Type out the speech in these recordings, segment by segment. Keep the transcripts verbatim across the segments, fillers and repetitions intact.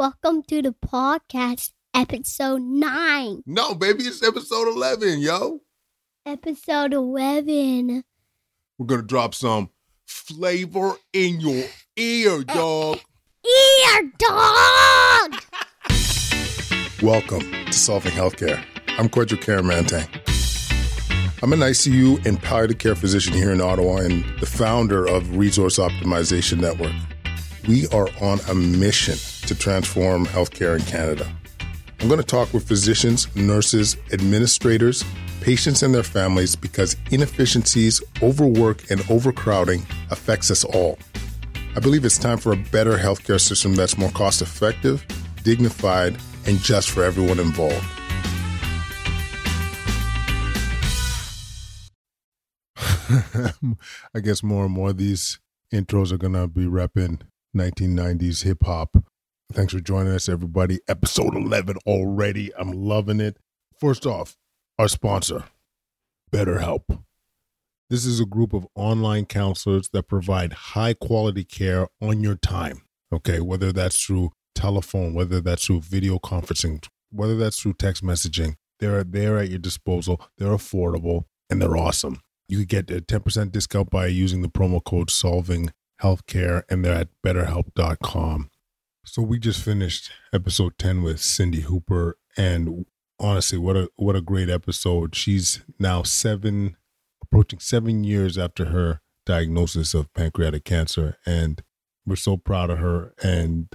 Welcome to the podcast, episode nine. No, baby, it's episode eleven, yo. Episode eleven. We're going to drop some flavor in your ear, dog. Ear, dog! Welcome to Solving Healthcare. I'm Kwadwo Kyeremanteng. I'm an I C U and palliative care physician here in Ottawa and the founder of Resource Optimization Network. We are on a mission to transform healthcare in Canada. I'm going to talk with physicians, nurses, administrators, patients and their families because inefficiencies, overwork, and overcrowding affects us all. I believe it's time for a better healthcare system that's more cost-effective, dignified, and just for everyone involved. I guess more and more of these intros are going to be repping nineteen nineties hip-hop. Thanks for joining us, everybody. Episode eleven already. I'm loving it. First off, our sponsor, BetterHelp. This is a group of online counselors that provide high-quality care on your time, okay? Whether that's through telephone, whether that's through video conferencing, whether that's through text messaging, they're there at your disposal. They're affordable, and they're awesome. You could get a ten percent discount by using the promo code SOLVINGHEALTHCARE, and they're at better help dot com. So we just finished episode ten with Cindy Hooper, and honestly, what a what a great episode. She's now seven, approaching seven years after her diagnosis of pancreatic cancer, and we're so proud of her. And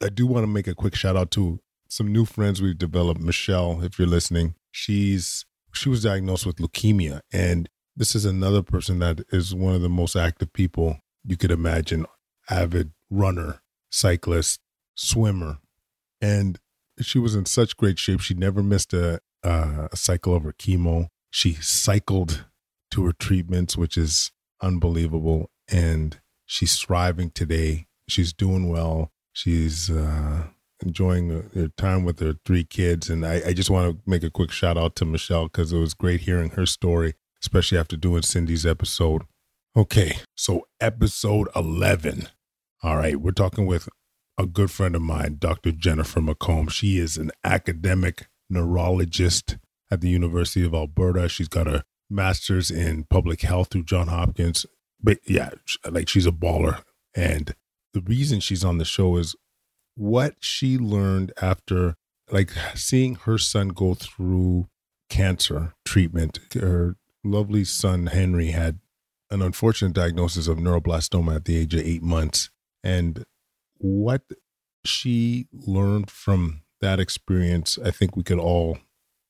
I do want to make a quick shout out to some new friends we've developed. Michelle, if you're listening, she's she was diagnosed with leukemia, and this is another person that is one of the most active people you could imagine. Avid runner, cyclist, swimmer. And she was in such great shape. She never missed a, uh, a cycle of her chemo. She cycled to her treatments, which is unbelievable. And she's thriving today. She's doing well. She's uh, enjoying her time with her three kids. And I, I just want to make a quick shout out to Michelle because it was great hearing her story, especially after doing Cindy's episode. Okay, so episode eleven. All right, we're talking with a good friend of mine, Doctor Jennifer McComb. She is an academic neurologist at the University of Alberta. She's got a master's in public health through Johns Hopkins. But yeah, like she's a baller. And the reason she's on the show is what she learned after like seeing her son go through cancer treatment. Her lovely son, Henry, had an unfortunate diagnosis of neuroblastoma at the age of eight months. And what she learned from that experience, I think we could all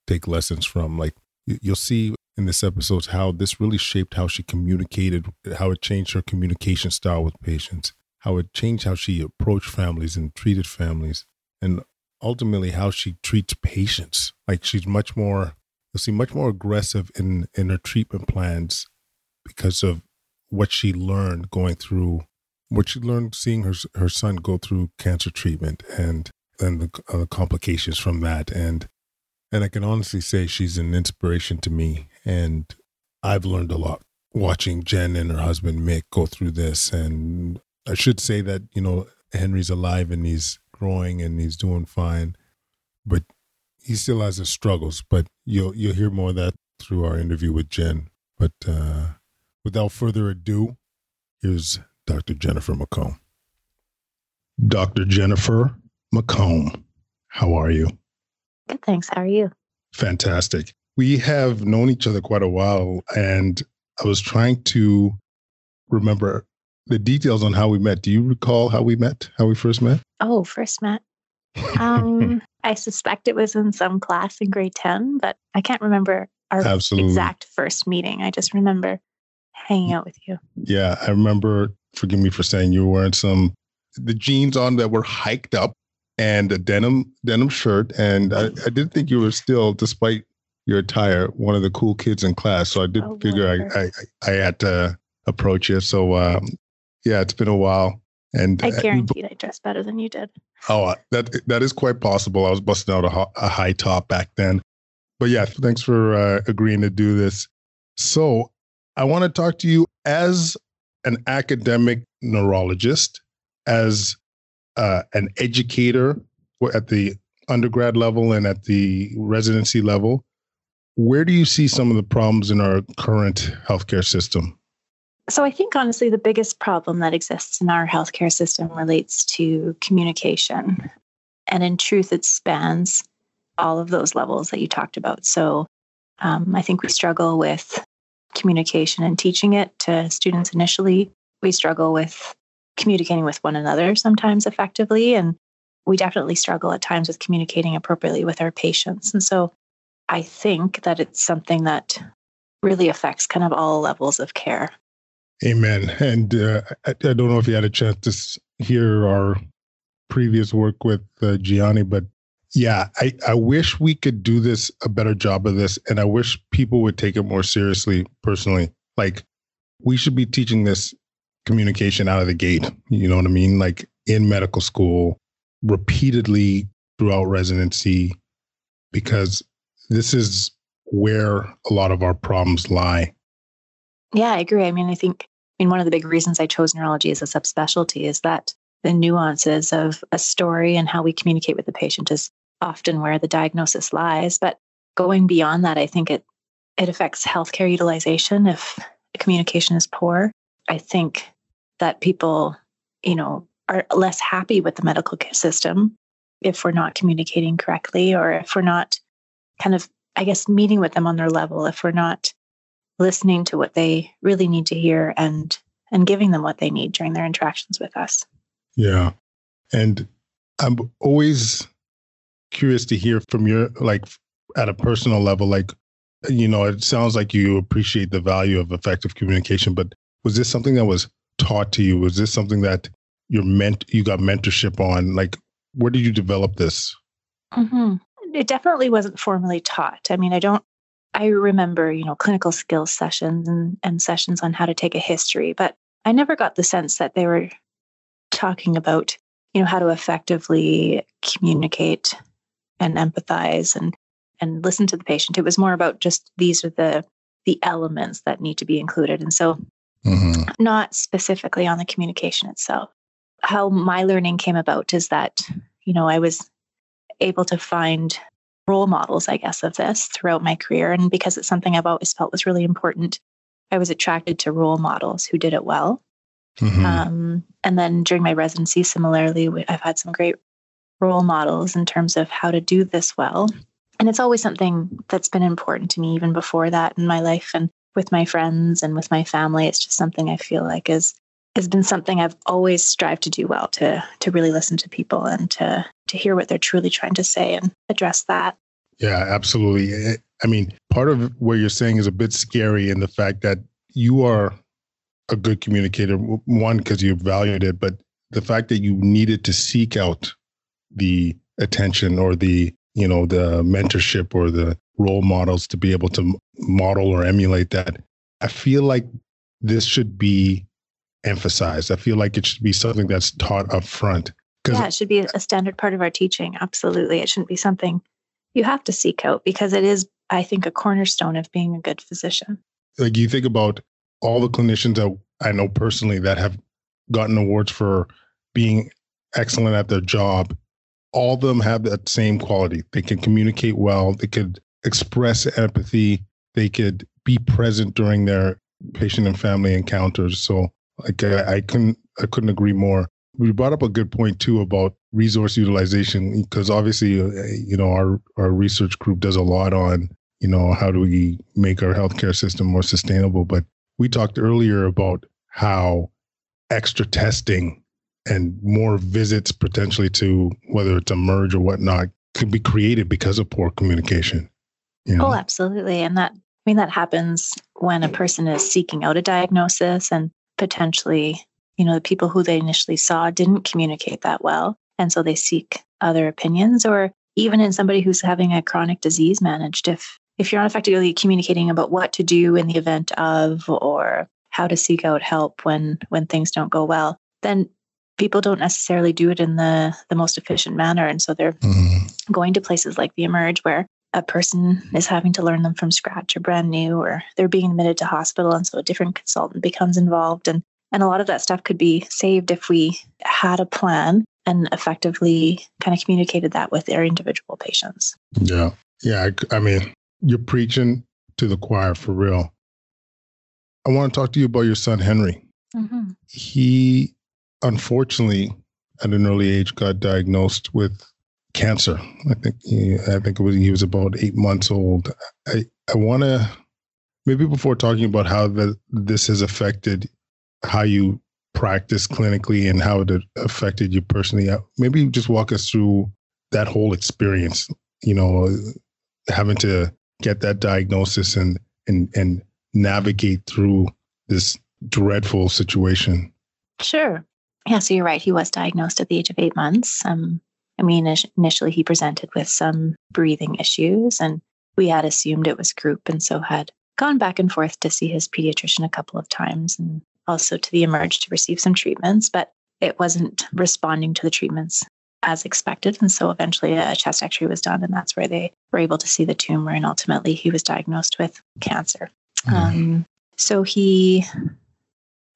take lessons from. Like you'll see in this episode how this really shaped how she communicated, how it changed her communication style with patients, how it changed how she approached families and treated families, and ultimately how she treats patients. Like she's much more, you'll see much more aggressive in, in her treatment plans because of what she learned going through, what she learned seeing her her son go through cancer treatment and and the uh, complications from that. And and I can honestly say she's an inspiration to me. And I've learned a lot watching Jen and her husband, Mick, go through this. And I should say that, you know, Henry's alive and he's growing and he's doing fine, but he still has his struggles. But you'll you'll hear more of that through our interview with Jen. But uh, without further ado, here's Doctor Jennifer McComb. Doctor Jennifer McComb, how are you? Good, thanks. How are you? Fantastic. We have known each other quite a while, and I was trying to remember the details on how we met. Do you recall how we met, how we first met? Oh, first met. Um, I suspect it was in some class in grade ten, but I can't remember our Absolutely. exact first meeting. I just remember hanging out with you. Yeah, I remember, forgive me for saying, you were wearing some, the jeans on that were hiked up and a denim denim shirt. And I, I did think you were still, despite your attire, one of the cool kids in class. So I did oh, figure I, I, I had to approach you. So um, yeah, it's been a while. And I guaranteed I, I dressed better than you did. Oh, that that is quite possible. I was busting out a, a high top back then. But yeah, thanks for uh, agreeing to do this. So I want to talk to you as an academic neurologist, as uh, an educator, at the undergrad level and at the residency level, where do you see some of the problems in our current healthcare system? So I think, honestly, the biggest problem that exists in our healthcare system relates to communication. And in truth, it spans all of those levels that you talked about. So um, I think we struggle with communication and teaching it to students initially. We struggle with communicating with one another sometimes effectively. And we definitely struggle at times with communicating appropriately with our patients. And so I think that it's something that really affects kind of all levels of care. Amen. And uh, I, I don't know if you had a chance to hear our previous work with uh, Gianni, but yeah, I, I wish we could do this, a better job of this. And I wish people would take it more seriously personally. Like, we should be teaching this communication out of the gate. You know what I mean? Like in medical school, repeatedly throughout residency, because this is where a lot of our problems lie. Yeah, I agree. I mean, I think I mean, one of the big reasons I chose neurology as a subspecialty is that the nuances of a story and how we communicate with the patient is often where the diagnosis lies. But going beyond that, I think it it affects healthcare utilization if communication is poor. I think that people, you know, are less happy with the medical system if we're not communicating correctly, or if we're not kind of, I guess, meeting with them on their level, if we're not listening to what they really need to hear and and giving them what they need during their interactions with us. Yeah. And I'm always curious to hear from your, like, at a personal level, like, you know, it sounds like you appreciate the value of effective communication, but was this something that was taught to you? Was this something that you're meant, you got mentorship on? Like, where did you develop this? Mm-hmm. It definitely wasn't formally taught. I mean, I don't, I remember, you know, clinical skills sessions and, and sessions on how to take a history, but I never got the sense that they were talking about, you know, how to effectively communicate and empathize and, and listen to the patient. It was more about just, these are the, the elements that need to be included. And so mm-hmm. not specifically on the communication itself. How my learning came about is that, you know, I was able to find role models, I guess, of this throughout my career. And because it's something I've always felt was really important, I was attracted to role models who did it well. Mm-hmm. Um, and then during my residency, similarly, I've had some great role models in terms of how to do this well. And it's always something that's been important to me, even before that in my life and with my friends and with my family. It's just something I feel like is has been something I've always strived to do well, to to really listen to people and to to hear what they're truly trying to say and address that. Yeah, absolutely. I mean, part of what you're saying is a bit scary in the fact that you are a good communicator, one, because you valued it, but the fact that you needed to seek out the attention or the, you know, the mentorship or the role models to be able to model or emulate that. I feel like this should be emphasized. I feel like it should be something that's taught up front. Yeah, it should be a standard part of our teaching. Absolutely. It shouldn't be something you have to seek out, because it is, I think, a cornerstone of being a good physician. Like, you think about all the clinicians that I know personally that have gotten awards for being excellent at their job. All of them have that same quality. They can communicate well. They could express empathy. They could be present during their patient and family encounters. So, like, I, I couldn't, I couldn't agree more. We brought up a good point too about resource utilization, because obviously, you know, our our research group does a lot on, you know, how do we make our healthcare system more sustainable. But we talked earlier about how extra testing and more visits potentially to whether it's a merge or whatnot could be created because of poor communication. You know? Oh, absolutely. And that, I mean, that happens when a person is seeking out a diagnosis and potentially, you know, the people who they initially saw didn't communicate that well. And so they seek other opinions, or even in somebody who's having a chronic disease managed, if, if you're not effectively communicating about what to do in the event of, or how to seek out help when, when things don't go well, then people don't necessarily do it in the, the most efficient manner. And so they're mm-hmm. going to places like the Emerge, where a person is having to learn them from scratch or brand new, or they're being admitted to hospital. And so a different consultant becomes involved. And, and a lot of that stuff could be saved if we had a plan and effectively kind of communicated that with their individual patients. Yeah. Yeah. I, I mean, you're preaching to the choir for real. I want to talk to you about your son, Henry. Mm-hmm. He, unfortunately, at an early age, got diagnosed with cancer. I think he, I think it was, he was about eight months old. I, I want to, maybe before talking about how the, this has affected how you practice clinically and how it affected you personally, maybe just walk us through that whole experience, you know, having to get that diagnosis and and and navigate through this dreadful situation. Sure. Yeah, so you're right. He was diagnosed at the age of eight months. Um, I mean, initially he presented with some breathing issues, and we had assumed it was croup, and so had gone back and forth to see his pediatrician a couple of times and also to the eMERGE to receive some treatments, but it wasn't responding to the treatments as expected. And so eventually a chest X-ray was done, and that's where they were able to see the tumor, and ultimately he was diagnosed with cancer. Mm-hmm. Um, so he,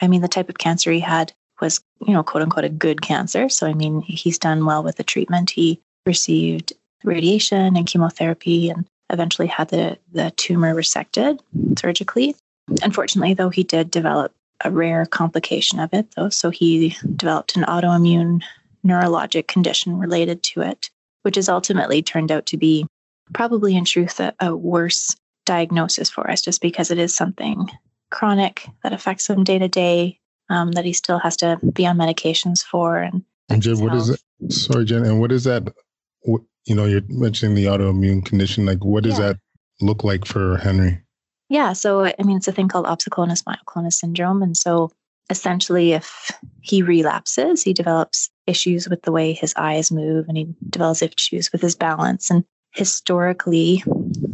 I mean, the type of cancer he had was, you know, quote unquote, a good cancer. So, I mean, he's done well with the treatment. He received radiation and chemotherapy and eventually had the, the tumor resected surgically. Unfortunately, though, he did develop a rare complication of it, though. So he developed an autoimmune neurologic condition related to it, which has ultimately turned out to be probably in truth a, a worse diagnosis for us, just because it is something chronic that affects him day to day, um, that he still has to be on medications for. And, and Jen, what is that? Sorry, Jen. And what is that? What, you know, you're mentioning the autoimmune condition. Like, what does yeah. that look like for Henry? Yeah. So, I mean, it's a thing called Opsoclonus Myoclonus Syndrome. And so essentially, if he relapses, he develops issues with the way his eyes move, and he develops issues with his balance. And historically,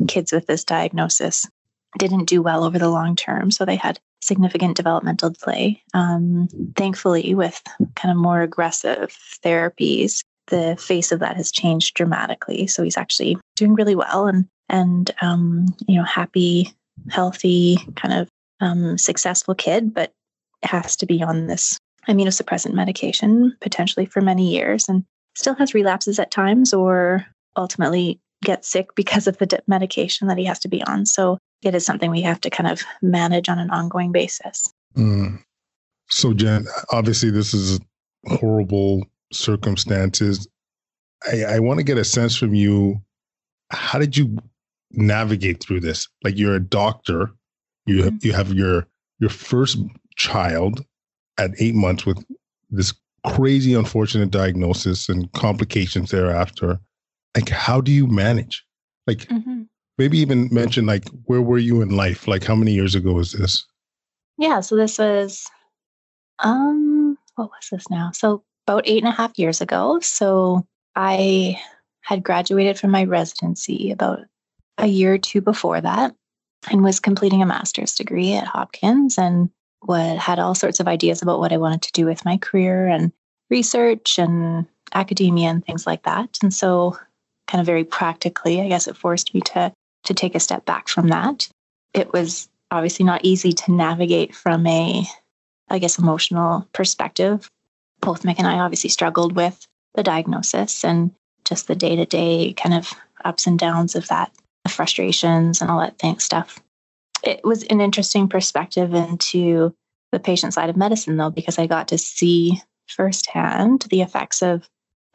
kids with this diagnosis didn't do well over the long term. So they had significant developmental delay. Um, thankfully, with kind of more aggressive therapies, the face of that has changed dramatically. So he's actually doing really well and, and um, you know, happy, healthy, kind of um, successful kid, but has to be on this immunosuppressant medication potentially for many years and still has relapses at times or ultimately gets sick because of the medication that he has to be on. So it is something we have to kind of manage on an ongoing basis. Mm. So Jen, obviously this is horrible circumstances. I, I want to get a sense from you. How did you navigate through this? Like, you're a doctor, you have, mm-hmm. you have your, your first child at eight months with this crazy, unfortunate diagnosis and complications thereafter. Like, how do you manage? Like, mm-hmm. maybe even mention, like, where were you in life? Like, how many years ago was this? Yeah. So this was, um, what was this now? So about eight and a half years ago. So I had graduated from my residency about a year or two before that and was completing a master's degree at Hopkins and what had all sorts of ideas about what I wanted to do with my career and research and academia and things like that. And so kind of very practically, I guess it forced me to to take a step back from that. It was obviously not easy to navigate from a, I guess, emotional perspective. Both Mick and I obviously struggled with the diagnosis and just the day-to-day kind of ups and downs of that, the frustrations and all that thing stuff. It was an interesting perspective into the patient side of medicine, though, because I got to see firsthand the effects of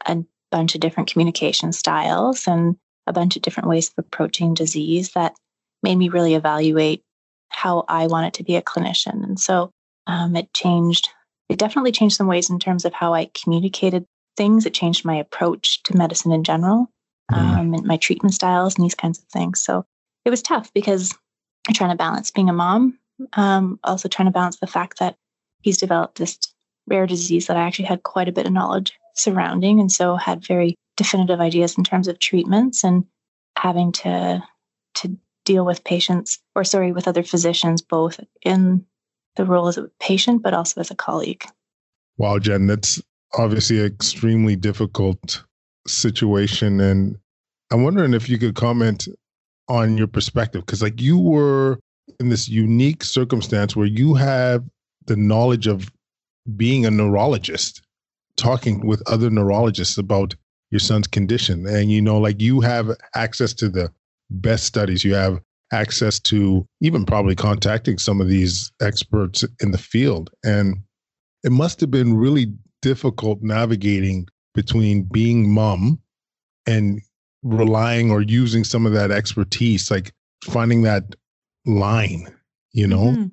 a bunch of different communication styles and a bunch of different ways of approaching disease that made me really evaluate how I wanted to be a clinician. And so um, it changed, it definitely changed some ways in terms of how I communicated things. It changed my approach to medicine in general, um, mm. and my treatment styles and these kinds of things. So it was tough because I'm trying to balance being a mom, um, also trying to balance the fact that he's developed this rare disease that I actually had quite a bit of knowledge surrounding, and so had very definitive ideas in terms of treatments, and having to to deal with patients, or sorry, with other physicians, both in the role as a patient, but also as a colleague. Wow, Jen, that's obviously an extremely difficult situation. And I'm wondering if you could comment on your perspective, because like you were in this unique circumstance where you have the knowledge of being a neurologist, talking with other neurologists about your son's condition. And, you know, like you have access to the best studies. You have access to even probably contacting some of these experts in the field. And it must have been really difficult navigating between being mom and relying or using some of that expertise, like finding that line, you know? Mm-hmm.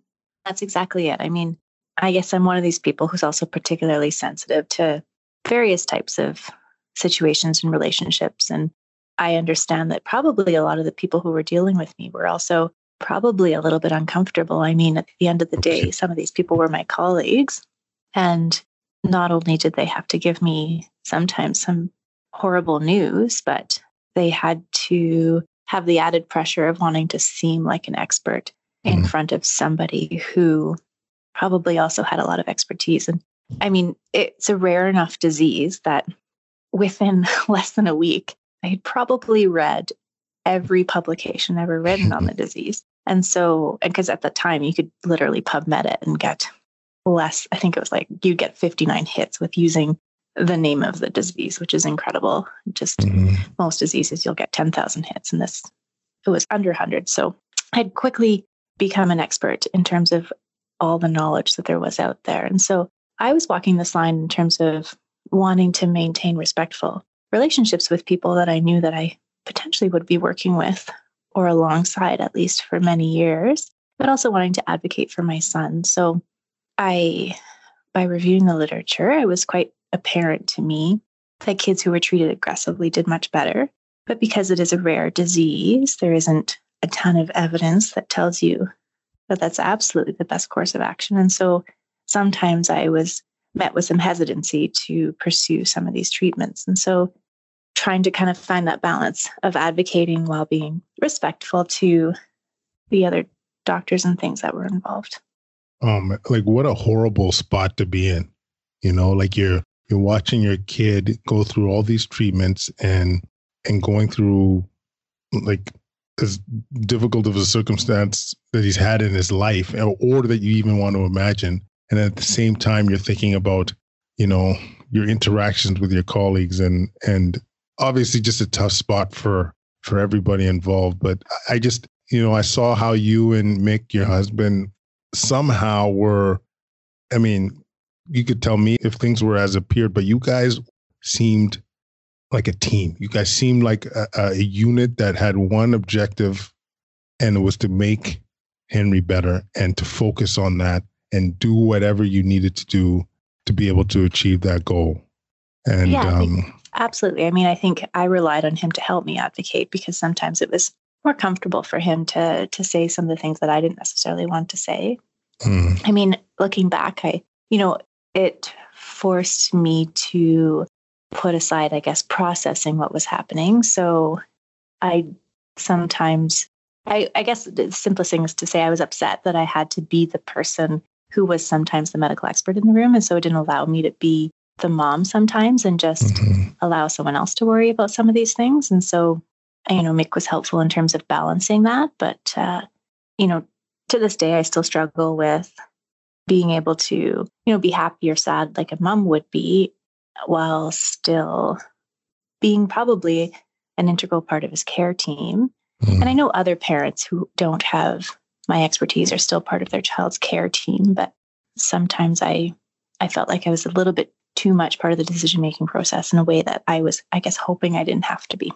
That's exactly it. I mean, I guess I'm one of these people who's also particularly sensitive to various types of situations and relationships. And I understand that probably a lot of the people who were dealing with me were also probably a little bit uncomfortable. I mean, at the end of the day, some of these people were my colleagues. And not only did they have to give me sometimes some horrible news, but they had to have the added pressure of wanting to seem like an expert in mm-hmm. front of somebody who probably also had a lot of expertise. And I mean, it's a rare enough disease that within less than a week, I had probably read every publication ever written on the disease. And so, because at the time you could literally PubMed it and get less, I think it was like you get fifty-nine hits with using the name of the disease, which is incredible. Just mm-hmm. most diseases, you'll get ten thousand hits. And this, it was under one hundred. So I'd quickly become an expert in terms of all the knowledge that there was out there. And so I was walking this line in terms of wanting to maintain respectful relationships with people that I knew that I potentially would be working with or alongside, at least for many years, but also wanting to advocate for my son. So I, by reviewing the literature, it was quite apparent to me that kids who were treated aggressively did much better. But because it is a rare disease, there isn't a ton of evidence that tells you that that's absolutely the best course of action. And so sometimes I was met with some hesitancy to pursue some of these treatments. And so trying to kind of find that balance of advocating while being respectful to the other doctors and things that were involved. Um, like what a horrible spot to be in, you know, like you're, you're watching your kid go through all these treatments and, and going through like as difficult of a circumstance that he's had in his life or, or that you even want to imagine. And at the same time, you're thinking about, you know, your interactions with your colleagues and, and obviously just a tough spot for, for everybody involved. But I just, you know, I saw how you and Mick, your husband, somehow were, I mean, you could tell me if things were as appeared, but you guys seemed like a team. You guys seemed like a, a unit that had one objective, and it was to make Henry better and to focus on that and do whatever you needed to do to be able to achieve that goal. And yeah, um, I think, absolutely. I mean, I think I relied on him to help me advocate because sometimes it was more comfortable for him to to say some of the things that I didn't necessarily want to say. Hmm. I mean, looking back, I, you know, it forced me to put aside, I guess, processing what was happening. So I sometimes, I, I guess the simplest thing is to say I was upset that I had to be the person who was sometimes the medical expert in the room. And so it didn't allow me to be the mom sometimes and just mm-hmm. allow someone else to worry about some of these things. And so, you know, Mick was helpful in terms of balancing that. But, uh, you know, to this day, I still struggle with being able to, you know, be happy or sad like a mom would be while still being probably an integral part of his care team. Mm-hmm. And I know other parents who don't have my expertise are still part of their child's care team, but sometimes I, I felt like I was a little bit too much part of the decision-making process in a way that I was, I guess, hoping I didn't have to be.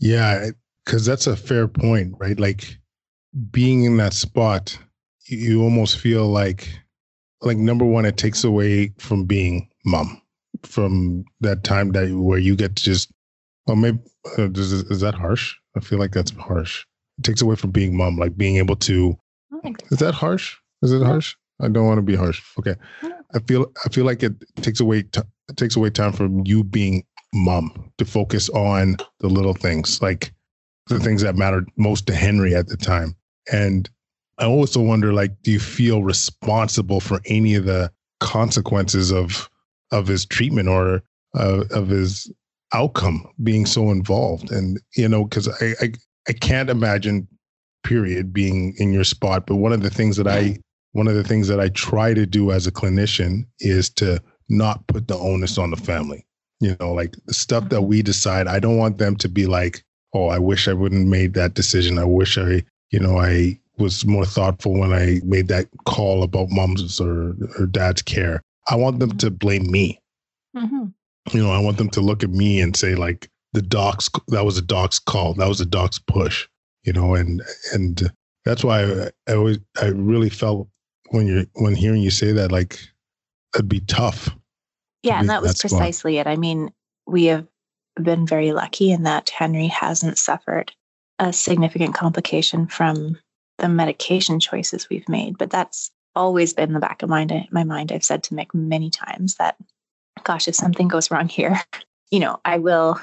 Yeah, because that's a fair point, right? Like being in that spot, you almost feel like, like number one, it takes away from being mom, from that time that where you get to just, well, maybe, uh, is, is that harsh? I feel like that's harsh. It takes away from being mom, like being able to, is that harsh? Is it harsh? I don't want to be harsh. Okay. I feel, I feel like it takes away, t- it takes away time from you being mom to focus on the little things, like the things that mattered most to Henry at the time. And I also wonder, like, do you feel responsible for any of the consequences of, of his treatment or uh, of his outcome being so involved? And, you know, cause I, I, I can't imagine period being in your spot. But one of the things that I, one of the things that I try to do as a clinician is to not put the onus on the family. You know, like the stuff that we decide, I don't want them to be like, oh, I wish I wouldn't made that decision. I wish I, you know, I was more thoughtful when I made that call about mom's or, or dad's care. I want them to blame me. Mm-hmm. You know, I want them to look at me and say like, the doc's, that was a doc's call. That was a doc's push, you know, and, and that's why I, I always, I really felt when you're, when hearing you say that, like, it'd be tough. Yeah. And that was precisely it. I mean, we have been very lucky in that Henry hasn't suffered a significant complication from the medication choices we've made, but that's always been in the back of mind, my mind. I've said to Mick many times that, gosh, if something goes wrong here, you know, I will,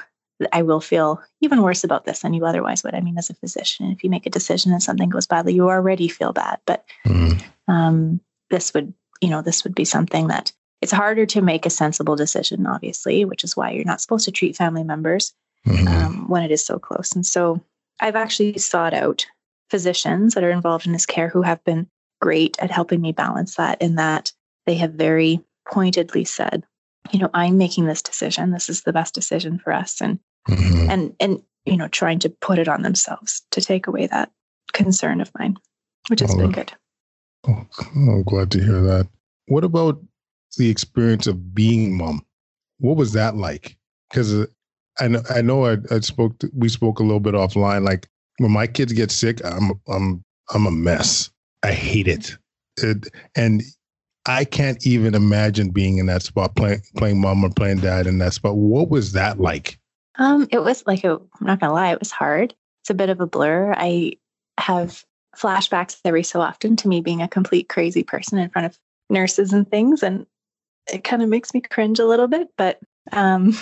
I will feel even worse about this than you otherwise would. I mean, as a physician, if you make a decision and something goes badly, you already feel bad, but mm. um, this would, you know, this would be something that it's harder to make a sensible decision, obviously, which is why you're not supposed to treat family members mm-hmm. um, when it is so close. And so I've actually sought out physicians that are involved in this care who have been great at helping me balance that, in that they have very pointedly said, you know, I'm making this decision. This is the best decision for us. And, mm-hmm. and, and, you know, trying to put it on themselves to take away that concern of mine, which has oh, been good. Oh, I'm glad to hear that. What about the experience of being mom? What was that like? Because I know, I know I, I spoke, to, we spoke a little bit offline. Like when my kids get sick, I'm, I'm, I'm a mess. I hate it. it and I can't even imagine being in that spot, playing playing mom or playing dad in that spot. What was that like? Um, it was like, a, I'm not going to lie, it was hard. It's a bit of a blur. I have flashbacks every so often to me being a complete crazy person in front of nurses and things. And it kind of makes me cringe a little bit. But um,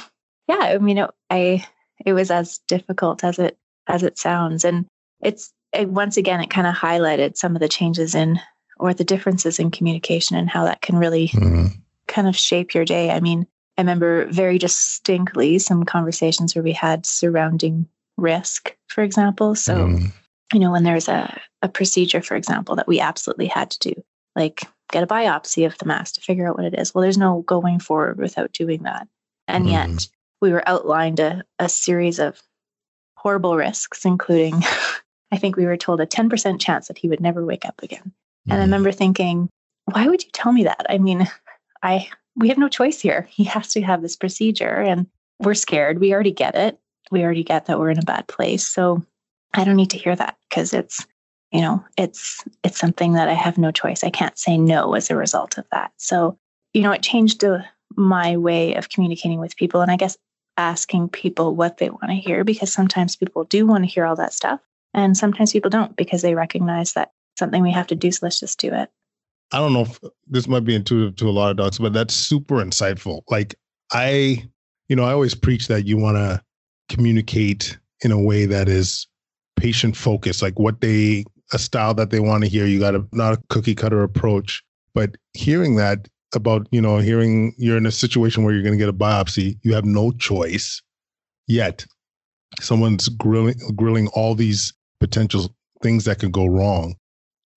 yeah, I mean, it, I, it was as difficult as it as it sounds. And it's it, once again, it kind of highlighted some of the changes in or the differences in communication and how that can really mm-hmm. kind of shape your day. I mean, I remember very distinctly some conversations where we had surrounding risk, for example. So, mm-hmm. you know, when there's a, a procedure, for example, that we absolutely had to do, like get a biopsy of the mass to figure out what it is. Well, there's no going forward without doing that. And mm-hmm. yet we were outlined a, a series of horrible risks, including, I think we were told a ten percent chance that he would never wake up again. And I remember thinking, why would you tell me that? I mean, I we have no choice here. He has to have this procedure and we're scared. We already get it. We already get that we're in a bad place. So I don't need to hear that because it's, you know, it's it's something that I have no choice. I can't say no as a result of that. So, you know, it changed the, my way of communicating with people, and I guess asking people what they want to hear, because sometimes people do want to hear all that stuff and sometimes people don't because they recognize that something we have to do, so let's just do it. I don't know if this might be intuitive to a lot of docs, but that's super insightful. Like I, you know, I always preach that you want to communicate in a way that is patient focused, like what they, a style that they want to hear. You got to, not a cookie cutter approach, but hearing that about, you know, hearing you're in a situation where you're going to get a biopsy, you have no choice, yet someone's grilling, grilling all these potential things that could go wrong.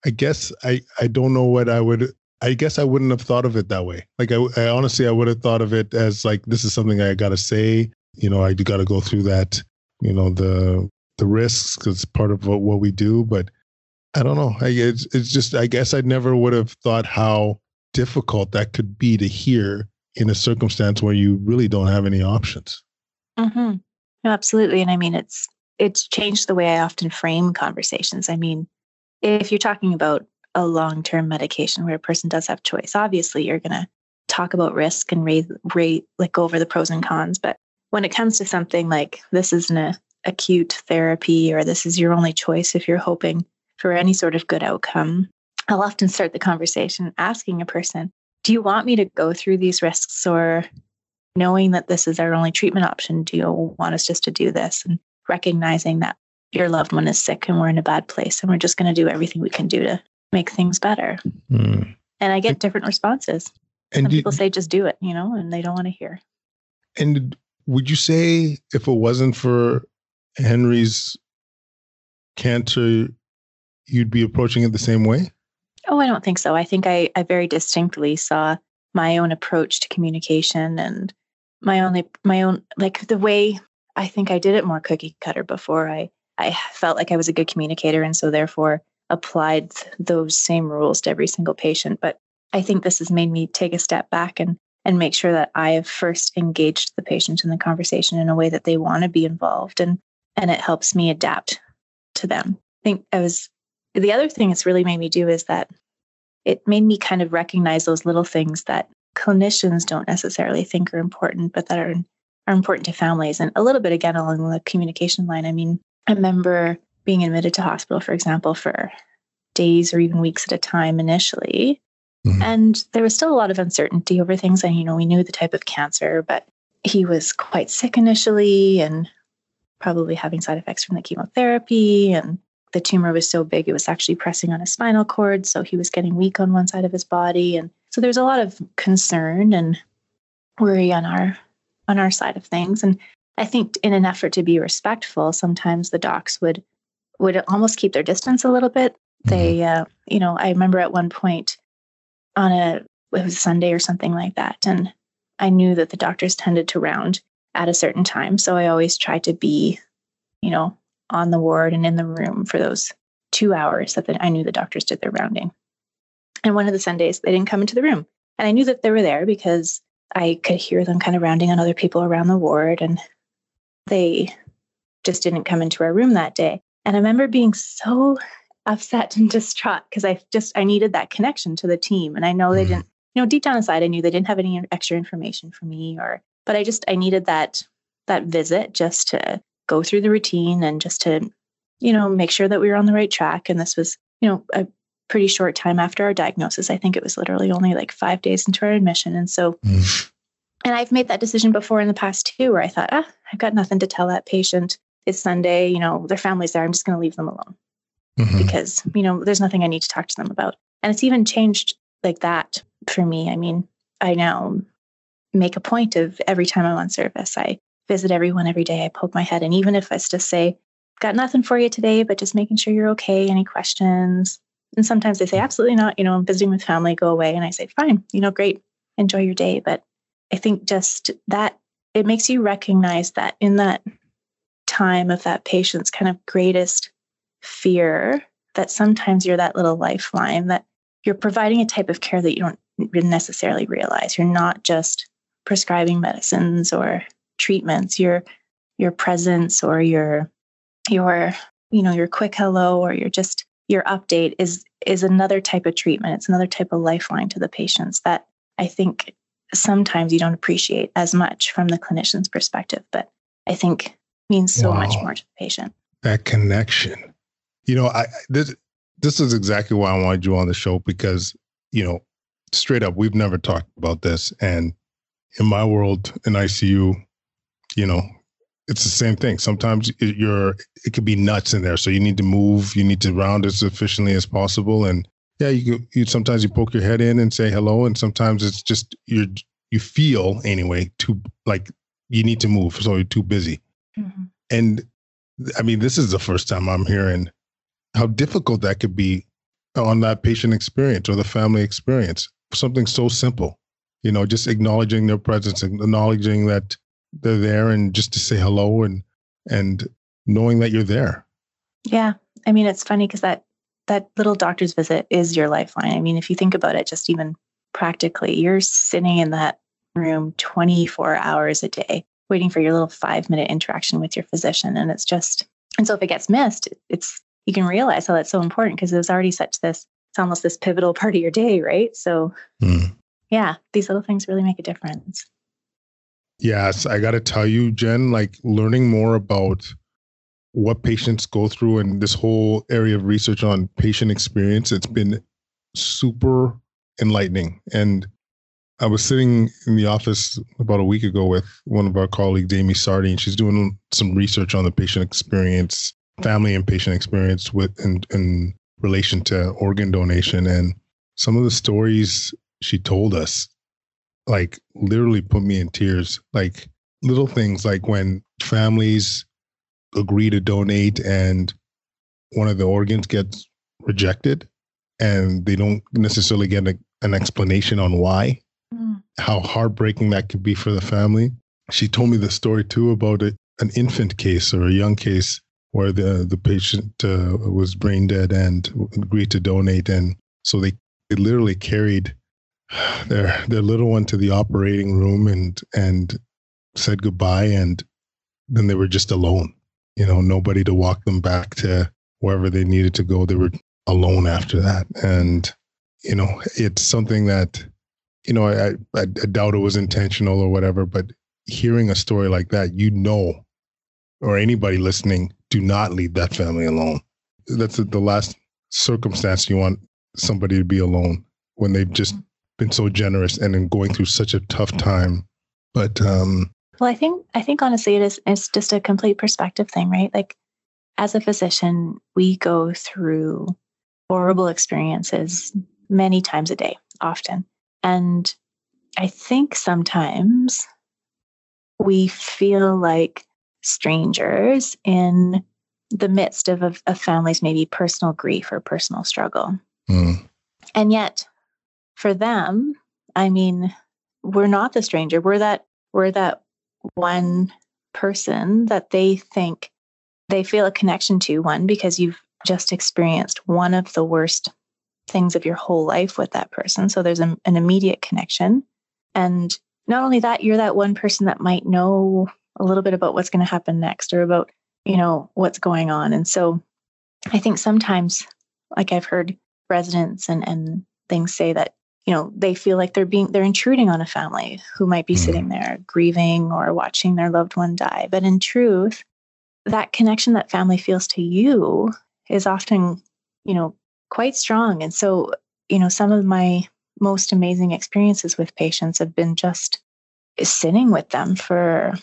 I guess I, I don't know what I would, I guess I wouldn't have thought of it that way. Like I, I honestly, I would have thought of it as like, this is something I got to say, you know, I got to go through that, you know, the, the risks, because it's part of what, what we do, but I don't know. I, it's, it's just, I guess I never would have thought how difficult that could be to hear in a circumstance where you really don't have any options. Mm-hmm. No, absolutely. And I mean, it's, it's changed the way I often frame conversations. I mean, if you're talking about a long-term medication where a person does have choice, obviously you're going to talk about risk and raise, raise, like go over the pros and cons. But when it comes to something like this is an acute therapy, or this is your only choice if you're hoping for any sort of good outcome, I'll often start the conversation asking a person, do you want me to go through these risks, or knowing that this is our only treatment option, do you want us just to do this? And recognizing that your loved one is sick and we're in a bad place and we're just going to do everything we can do to make things better. Mm. And I get different responses. And Some did, people say, just do it, you know, and they don't want to hear. And would you say if it wasn't for Henry's cancer, you'd be approaching it the same way? Oh, I don't think so. I think I, I very distinctly saw my own approach to communication and my only, my own, like the way I think I did it more cookie cutter before. I, I felt like I was a good communicator, and so therefore applied those same rules to every single patient. But I think this has made me take a step back and and make sure that I have first engaged the patient in the conversation in a way that they want to be involved, and and it helps me adapt to them. I think I was, the other thing it's really made me do is that it made me kind of recognize those little things that clinicians don't necessarily think are important, but that are, are important to families. And a little bit, again, along the communication line, I mean, I remember being admitted to hospital, for example, for days or even weeks at a time initially. Mm-hmm. And there was still a lot of uncertainty over things. And, you know, we knew the type of cancer, but he was quite sick initially and probably having side effects from the chemotherapy. And the tumor was so big, it was actually pressing on his spinal cord. So he was getting weak on one side of his body. And so there's a lot of concern and worry on our on our side of things. And I think in an effort to be respectful, sometimes the docs would would almost keep their distance a little bit. They, uh, you know, I remember at one point on a, it was Sunday or something like that, and I knew that the doctors tended to round at a certain time. So I always tried to be, you know, on the ward and in the room for those two hours that the, I knew the doctors did their rounding. And one of the Sundays, they didn't come into the room. And I knew that they were there because I could hear them kind of rounding on other people around the ward, and they just didn't come into our room that day. And I remember being so upset and distraught because I just, I needed that connection to the team. And I know they didn't, you know, deep down inside, I knew they didn't have any extra information for me, or, but I just, I needed that, that visit just to go through the routine and just to, you know, make sure that we were on the right track. And this was, you know, a pretty short time after our diagnosis. I think it was literally only like five days into our admission. And so, mm. and I've made that decision before in the past too, where I thought, ah, I've got nothing to tell that patient. It's Sunday, you know, their family's there. I'm just going to leave them alone mm-hmm. because, you know, there's nothing I need to talk to them about. And it's even changed like that for me. I mean, I now make a point of every time I'm on service, I visit everyone every day. I poke my head. And even if I just say, got nothing for you today, but just making sure you're okay. Any questions? And sometimes they say, absolutely not. You know, I'm visiting with family, go away. And I say, fine, you know, great. Enjoy your day. But I think just that it makes you recognize that in that time of that patient's kind of greatest fear, that sometimes you're that little lifeline, that you're providing a type of care that you don't necessarily realize. You're not just prescribing medicines or treatments, your, your presence or your, your, you know, your quick hello, or your, just your update is, is another type of treatment. It's another type of lifeline to the patients that I think sometimes you don't appreciate as much from the clinician's perspective, but I think means so wow. much more to the patient. That connection, you know, I, this, this is exactly why I wanted you on the show, because, you know, straight up, we've never talked about this. And in my world, in I C U, you know, it's the same thing. Sometimes it, you're, it could be nuts in there. So you need to move, you need to round as efficiently as possible. And yeah, you, you sometimes you poke your head in and say hello. And sometimes it's just, you're, you feel anyway, too, like you need to move. So you're too busy. Mm-hmm. And I mean, this is the first time I'm hearing how difficult that could be on that patient experience or the family experience. Something so simple, you know, just acknowledging their presence, acknowledging that they're there, and just to say hello and, and knowing that you're there. Yeah. I mean, it's funny because that, that little doctor's visit is your lifeline. I mean, if you think about it, just even practically, you're sitting in that room twenty-four hours a day, waiting for your little five minute interaction with your physician. And it's just, and so if it gets missed, it's, you can realize how that's so important because there's already such this, it's almost this pivotal part of your day, right? So mm. yeah, these little things really make a difference. Yes. I got to tell you, Jen, like learning more about what patients go through and this whole area of research on patient experience, it's been super enlightening. And I was sitting in the office about a week ago with one of our colleagues, Amy Sardi, and she's doing some research on the patient experience, family and patient experience with in, in relation to organ donation. And some of the stories she told us, like literally put me in tears, like little things like when families agree to donate and one of the organs gets rejected and they don't necessarily get a, an explanation on why. mm. how heartbreaking that could be for the family. She told me the story too about a, an infant case or a young case where the, the patient uh, was brain dead and agreed to donate. And so they, they literally carried their their little one to the operating room and and said goodbye. And then they were just alone, you know, nobody to walk them back to wherever they needed to go. They were alone after that. And, you know, it's something that, you know, I, I, I doubt it was intentional or whatever, but hearing a story like that, you know, or anybody listening, do not leave that family alone. That's the last circumstance you want somebody to be alone, when they've just been so generous and then going through such a tough time. But, um, well, I think, I think honestly, it is, it's just a complete perspective thing, right? Like, as a physician, we go through horrible experiences many times a day, often. And I think sometimes we feel like strangers in the midst of a, a family's maybe personal grief or personal struggle. Mm. And yet for them, I mean, we're not the stranger. We're that, we're that one person that they think they feel a connection to, one, because you've just experienced one of the worst things of your whole life with that person. So there's a, an immediate connection. And not only that, you're that one person that might know a little bit about what's going to happen next, or about, you know, what's going on. And so I think sometimes, like, I've heard residents and, and things say that, you know, they feel like they're being, they're intruding on a family who might be mm-hmm. sitting there grieving or watching their loved one die. But in truth, that connection that family feels to you is often, you know, quite strong. And so, you know, some of my most amazing experiences with patients have been just sitting with them for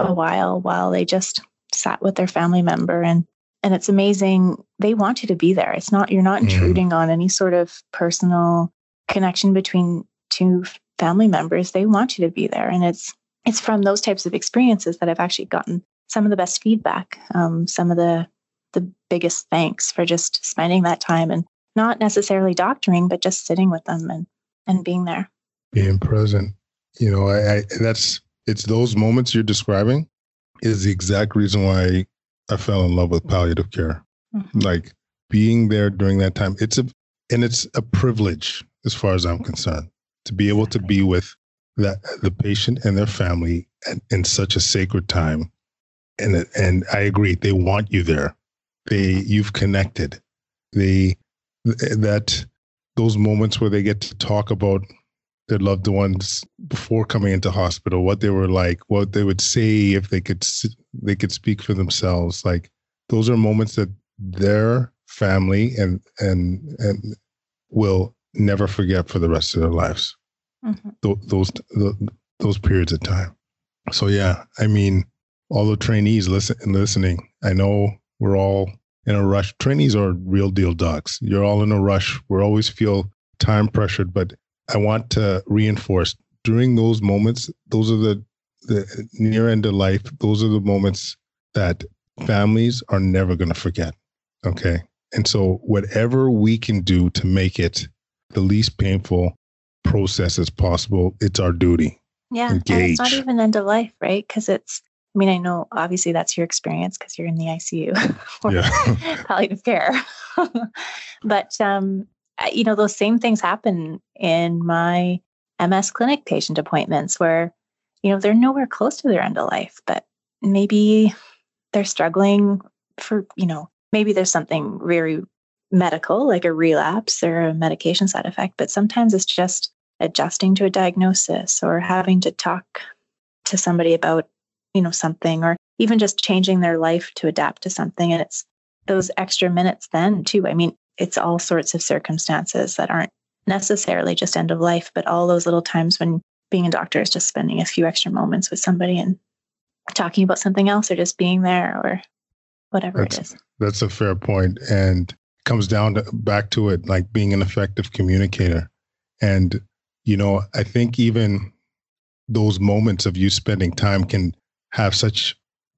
a while, while they just sat with their family member. And, and it's amazing. They want you to be there. It's not, you're not intruding mm-hmm. on any sort of personal connection between two family members. They want you to be there. And it's, it's from those types of experiences that I've actually gotten some of the best feedback, um, some of the the biggest thanks for just spending that time and not necessarily doctoring, but just sitting with them and and being there, being present. You know, I, I that's it's those moments you're describing is the exact reason why I fell in love with palliative care. Mm-hmm. Like being there during that time, it's a and it's a privilege as far as I'm concerned to be able to be with that the patient and their family at, in such a sacred time. And and I agree. They want you there. They you've connected. They that those moments where they get to talk about their loved ones before coming into hospital, what they were like, what they would say if they could they could speak for themselves. Like those are moments that their family and and and will never forget for the rest of their lives. Mm-hmm. Th- those th- those periods of time. So yeah, I mean. All the trainees listen, listening, I know we're all in a rush. Trainees are real deal docs. You're all in a rush. We always feel time pressured, but I want to reinforce during those moments, those are the, the near end of life. Those are the moments that families are never going to forget. Okay. And so whatever we can do to make it the least painful process as possible, it's our duty. Yeah. Engage. And it's not even end of life, right? Because it's, I mean, I know obviously that's your experience because you're in the I C U or yeah. palliative care, but um, you know, those same things happen in my M S clinic patient appointments where, you know, they're nowhere close to their end of life, but maybe they're struggling for, you know, maybe there's something very medical, like a relapse or a medication side effect, but sometimes it's just adjusting to a diagnosis or having to talk to somebody about, you know, something, or even just changing their life to adapt to something. And it's those extra minutes then too. I mean, it's all sorts of circumstances that aren't necessarily just end of life, but all those little times when being a doctor is just spending a few extra moments with somebody and talking about something else or just being there or whatever that's, it is. That's a fair point. And it comes down to, back to it, like being an effective communicator. And, you know, I think even those moments of you spending time can have such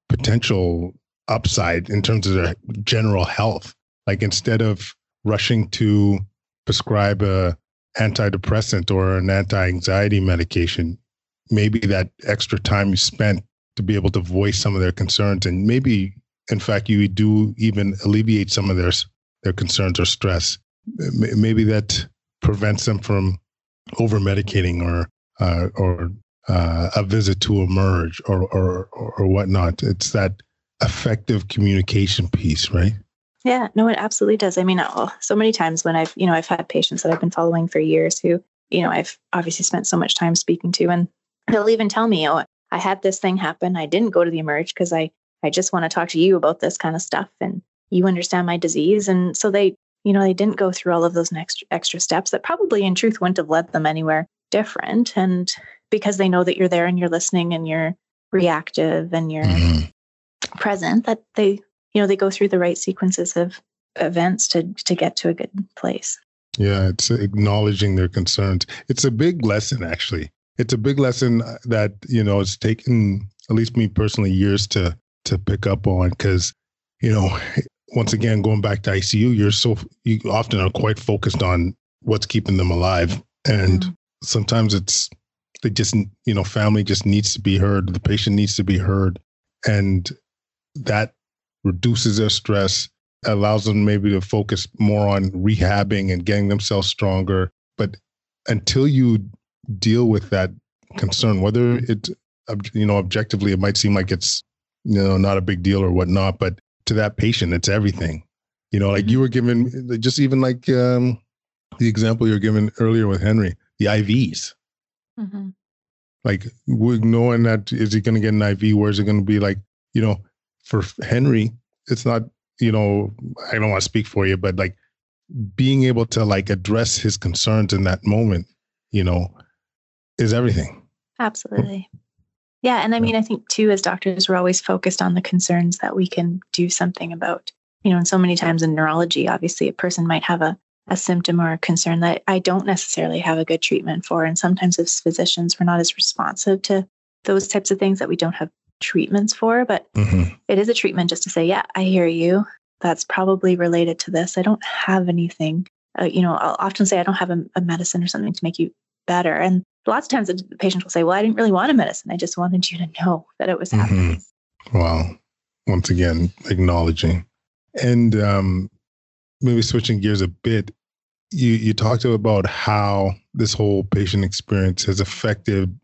potential upside in terms of their general health. Like instead of rushing to prescribe a antidepressant or an anti-anxiety medication, maybe that extra time you spent to be able to voice some of their concerns, and maybe, in fact, you do even alleviate some of their their concerns or stress. Maybe that prevents them from over-medicating or uh, or uh, a visit to emerge or, or or whatnot. It's that effective communication piece, right? Yeah, no, it absolutely does. I mean, I'll, so many times when I've, you know, I've had patients that I've been following for years who, you know, I've obviously spent so much time speaking to, and they'll even tell me, oh, I had this thing happen. I didn't go to the emerge because I, I just want to talk to you about this kind of stuff, and you understand my disease. And so they, you know, they didn't go through all of those next extra steps that probably in truth wouldn't have led them anywhere different. And because they know that you're there and you're listening and you're reactive and you're mm-hmm. present, that they, you know, they go through the right sequences of events to to get to a good place. Yeah, it's acknowledging their concerns. It's a big lesson, actually. It's a big lesson that, you know, it's taken, at least me personally, years to to pick up on, because, you know, once again, going back to I C U, you're so, you often are quite focused on what's keeping them alive. And mm-hmm. sometimes it's, they just, you know, family just needs to be heard. The patient needs to be heard. And that reduces their stress, allows them maybe to focus more on rehabbing and getting themselves stronger. But until you deal with that concern, whether it, you know, objectively, it might seem like it's, you know, not a big deal or whatnot, but to that patient, it's everything. You know, like you were given, just even like um, the example you were given earlier with Henry, the I Vs. Mm-hmm. Like, knowing that, is he going to get an I V? Where is it going to be? Like, you know, for Henry, it's not, you know, I don't want to speak for you, but like being able to like address his concerns in that moment, you know, is everything. Absolutely. Yeah. And I mean, I think too, as doctors, we're always focused on the concerns that we can do something about, you know, and so many times in neurology, obviously a person might have a, a symptom or a concern that I don't necessarily have a good treatment for. And sometimes as physicians, we're not as responsive to those types of things that we don't have treatments for, but mm-hmm. it is a treatment just to say, yeah, I hear you. That's probably related to this. I don't have anything, uh, you know, I'll often say I don't have a, a medicine or something to make you better. And lots of times the patient will say, well, I didn't really want a medicine. I just wanted you to know that it was happening. Mm-hmm. Wow. Once again, acknowledging. And um, maybe switching gears a bit, you, you talked about how this whole patient experience has affected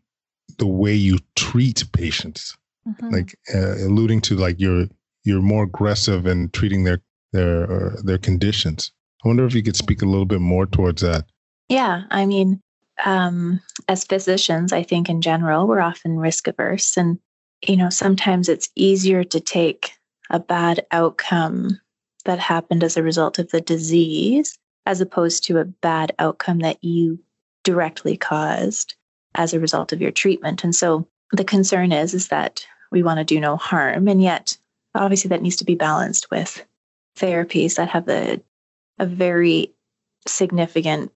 the way you treat patients. Mm-hmm. Like uh, alluding to like you're you're more aggressive in treating their their their conditions. I wonder if you could speak a little bit more towards that. Yeah, I mean, um, as physicians, I think in general we're often risk averse, and you know sometimes it's easier to take a bad outcome that happened as a result of the disease as opposed to a bad outcome that you directly caused as a result of your treatment. And so the concern is is that we want to do no harm. And yet, obviously, that needs to be balanced with therapies that have a, a very significant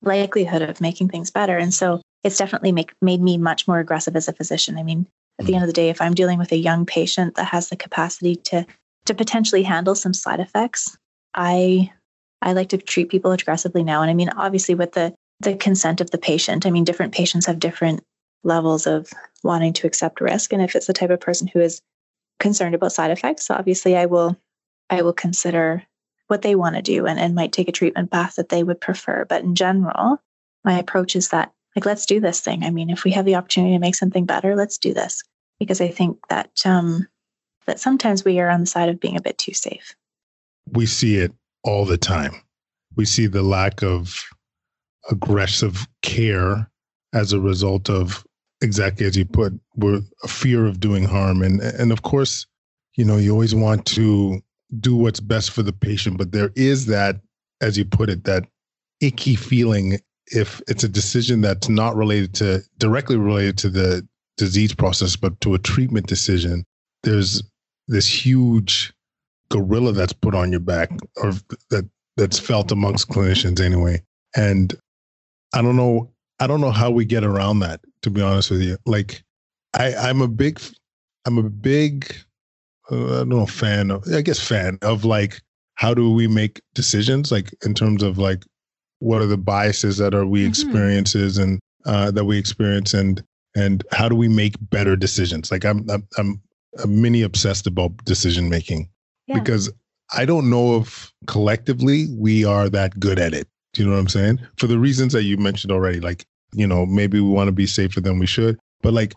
likelihood of making things better. And so it's definitely make, made me much more aggressive as a physician. I mean, at the end of the day, if I'm dealing with a young patient that has the capacity to to potentially handle some side effects, I I like to treat people aggressively now. And I mean, obviously, with the the consent of the patient, I mean, different patients have different levels of wanting to accept risk. And if it's the type of person who is concerned about side effects, obviously I will I will consider what they want to do and, and might take a treatment path that they would prefer. But in general, my approach is that, like, let's do this thing. I mean, if we have the opportunity to make something better, let's do this. Because I think that um, that sometimes we are on the side of being a bit too safe. We see it all the time. We see the lack of aggressive care as a result of, exactly as you put, we're a fear of doing harm. And, and of course, you know, you always want to do what's best for the patient, but there is that, as you put it, that icky feeling if it's a decision that's not related to, directly related to the disease process, but to a treatment decision. There's this huge gorilla that's put on your back, or that that's felt amongst clinicians anyway. And I don't know, I don't know how we get around that, to be honest with you. Like, I, I'm a big, I'm a big, uh, I don't know, fan of, I guess fan of like, how do we make decisions? Like in terms of like what are the biases that are we mm-hmm. experiences and uh, that we experience, and and how do we make better decisions? Like I'm I'm I'm, I'm mini obsessed about decision making yeah. because I don't know if collectively we are that good at it. Do you know what I'm saying? For the reasons that you mentioned already, like, you know, maybe we want to be safer than we should, but like,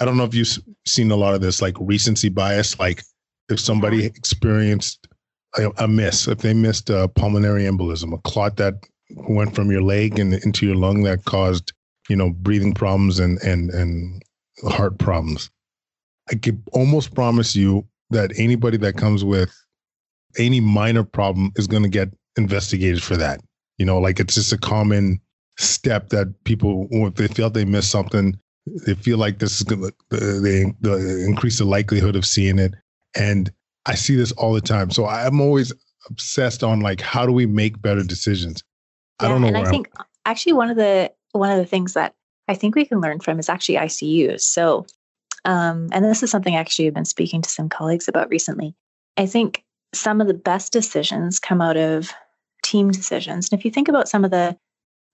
I don't know if you've seen a lot of this, like recency bias. Like if somebody experienced a, a miss, if they missed a pulmonary embolism, a clot that went from your leg and into your lung that caused, you know, breathing problems and, and, and heart problems. I could almost promise you that anybody that comes with any minor problem is going to get investigated for that. You know, like it's just a common step that people, if they feel they missed something, they feel like this is going to, they, they increase the likelihood of seeing it. And I see this all the time. So I'm always obsessed on like, how do we make better decisions? Yeah, I don't know. And I I'm... think actually one of the, one of the things that I think we can learn from is actually I C Us. So, um, and this is something actually I've been speaking to some colleagues about recently. I think some of the best decisions come out of team decisions. And if you think about some of the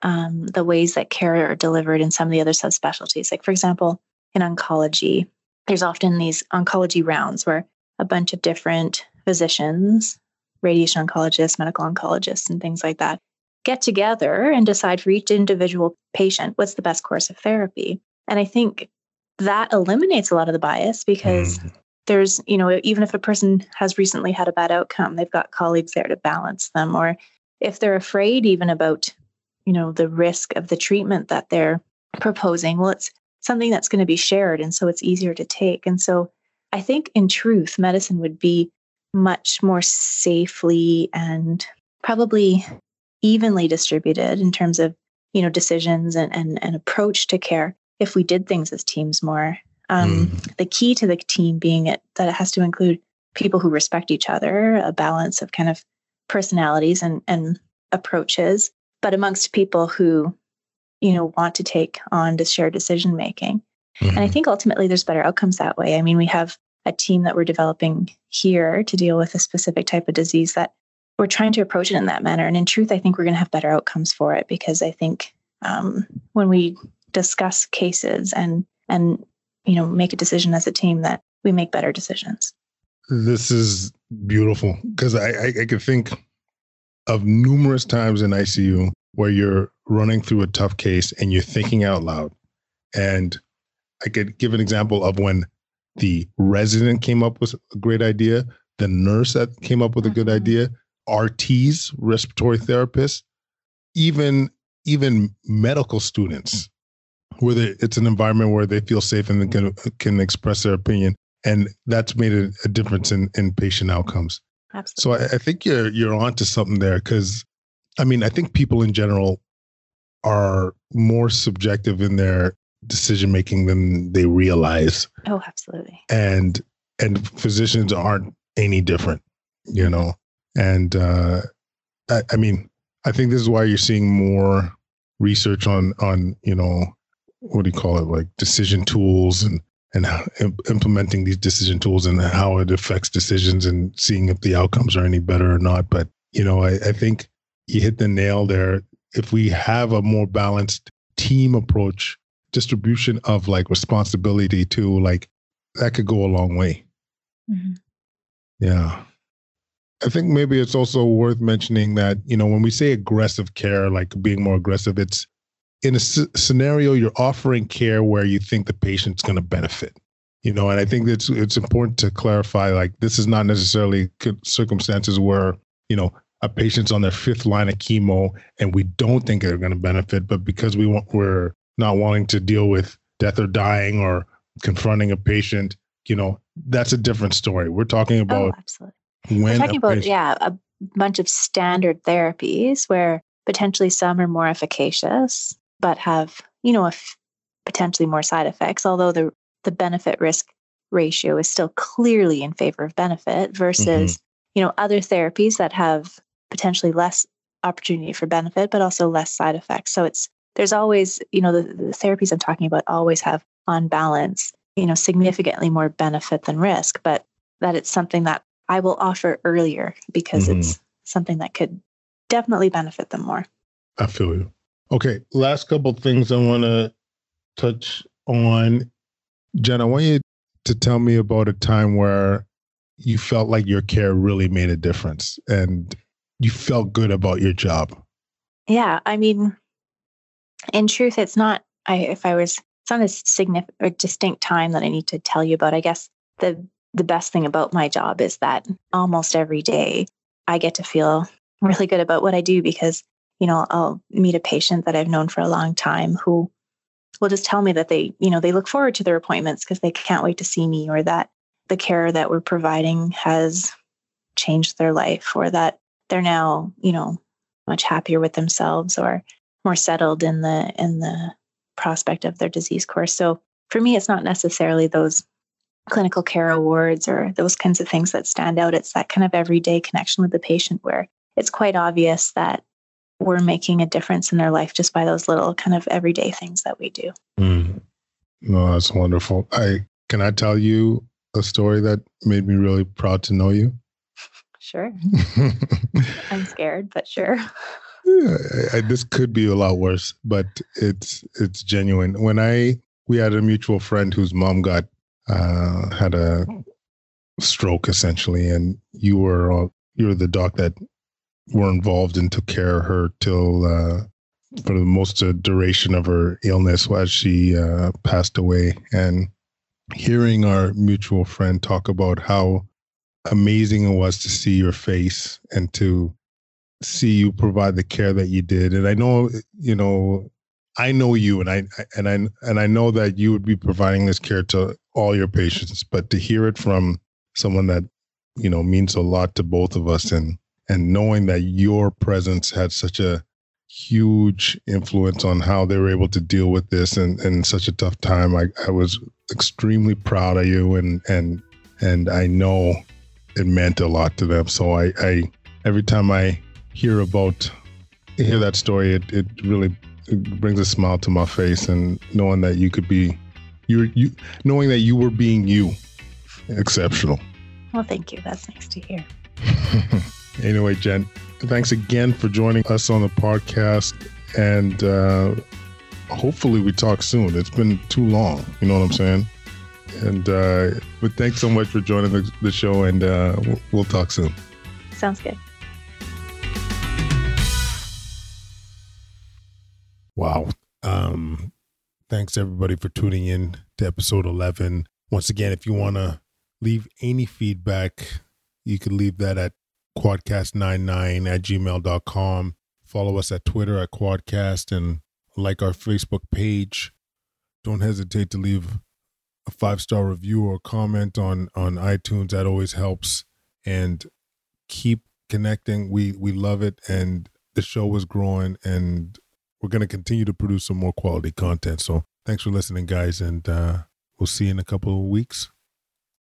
um, the ways that care are delivered in some of the other subspecialties, like for example, in oncology, there's often these oncology rounds where a bunch of different physicians, radiation oncologists, medical oncologists, and things like that get together and decide for each individual patient, what's the best course of therapy. And I think that eliminates a lot of the bias because mm. there's, you know, even if a person has recently had a bad outcome, they've got colleagues there to balance them. Or if they're afraid even about, you know, the risk of the treatment that they're proposing, well, it's something that's going to be shared. And so it's easier to take. And so I think in truth, medicine would be much more safely and probably evenly distributed in terms of, you know, decisions and, and, and approach to care if we did things as teams more. Um, mm. The key to the team being it, that it has to include people who respect each other, a balance of kind of personalities and, and approaches, but amongst people who, you know, want to take on to share decision-making. Mm. And I think ultimately there's better outcomes that way. I mean, we have a team that we're developing here to deal with a specific type of disease that we're trying to approach it in that manner. And in truth, I think we're going to have better outcomes for it because I think um, when we discuss cases and, and, you know, make a decision as a team that we make better decisions. This is beautiful because I, I, I could think of numerous times in I C U where you're running through a tough case and you're thinking out loud. And I could give an example of when the resident came up with a great idea, the nurse that came up with mm-hmm. a good idea, R Ts, respiratory therapists, even, even medical students. Where they, it's an environment where they feel safe and can can express their opinion, and that's made a, a difference in, in patient outcomes. Absolutely. So I, I think you're you're onto something there because, I mean, I think people in general are more subjective in their decision making than they realize. Oh, absolutely. And and physicians aren't any different, you know. And uh, I, I mean, I think this is why you're seeing more research on on you know. what do you call it? Like decision tools and, and how, imp- implementing these decision tools and how it affects decisions and seeing if the outcomes are any better or not. But, you know, I, I think you hit the nail there. If we have a more balanced team approach, distribution of like responsibility too, like that could go a long way. Mm-hmm. Yeah. I think maybe it's also worth mentioning that, you know, when we say aggressive care, like being more aggressive, it's, in a s- scenario, you're offering care where you think the patient's going to benefit, you know, and I think it's it's important to clarify, like, this is not necessarily c- circumstances where, you know, a patient's on their fifth line of chemo and we don't think they're going to benefit, but because we want, we're not wanting to deal with death or dying or confronting a patient, you know, that's a different story. We're talking about, oh, absolutely. When we're talking about, patient- yeah, a bunch of standard therapies where potentially some are more efficacious, but have, you know, a f- potentially more side effects, although the the benefit risk ratio is still clearly in favor of benefit versus, mm-hmm. you know, other therapies that have potentially less opportunity for benefit, but also less side effects. So it's, there's always, you know, the, the therapies I'm talking about always have on balance, you know, significantly more benefit than risk, but that it's something that I will offer earlier because mm-hmm. it's something that could definitely benefit them more. I feel you. Okay, last couple of things I want to touch on. Jen, I want you to tell me about a time where you felt like your care really made a difference and you felt good about your job. Yeah, I mean, in truth, it's not, I, if I was, it's not a significant or distinct time that I need to tell you about. I guess the the best thing about my job is that almost every day I get to feel really good about what I do because, you know, I'll meet a patient that I've known for a long time who will just tell me that they, you know, they look forward to their appointments because they can't wait to see me, or that the care that we're providing has changed their life, or that they're now, you know, much happier with themselves or more settled in the in the prospect of their disease course. So for me, it's not necessarily those clinical care awards or those kinds of things that stand out. It's that kind of everyday connection with the patient where it's quite obvious that we're making a difference in their life just by those little kind of everyday things that we do. Mm. No, that's wonderful. I can I tell you a story that made me really proud to know you? Sure. I'm scared, but sure. Yeah, I, I, this could be a lot worse, but it's it's genuine. When I we had a mutual friend whose mom got uh, had a stroke essentially, and you were uh, you were the doc that were involved and took care of her till uh, for the most uh, duration of her illness while she uh, passed away. And hearing our mutual friend talk about how amazing it was to see your face and to see you provide the care that you did. And I know, you know, I know you and I, and I, and I know that you would be providing this care to all your patients, but to hear it from someone that, you know, means a lot to both of us, and, and knowing that your presence had such a huge influence on how they were able to deal with this and in such a tough time, I, I was extremely proud of you, and, and, and I know it meant a lot to them. So I, I every time I hear about, hear that story, it, it really it brings a smile to my face, and knowing that you could be, you, you, knowing that you were being you, exceptional. Well, thank you. That's nice to hear. Anyway, Jen, thanks again for joining us on the podcast, and uh, hopefully we talk soon. It's been too long, you know what I'm saying? And uh, but thanks so much for joining the, the show, and uh, we'll talk soon. Sounds good. Wow. Um, thanks everybody for tuning in to episode eleven. Once again, if you want to leave any feedback, you can leave that at quadcast ninety-nine at gmail dot com. Follow us at Twitter at Quadcast, and like our Facebook page. Don't hesitate to leave a five-star review or comment on, on iTunes. That always helps. And keep connecting. We we love it. And the show is growing, and we're going to continue to produce some more quality content. So thanks for listening, guys. And uh, we'll see you in a couple of weeks.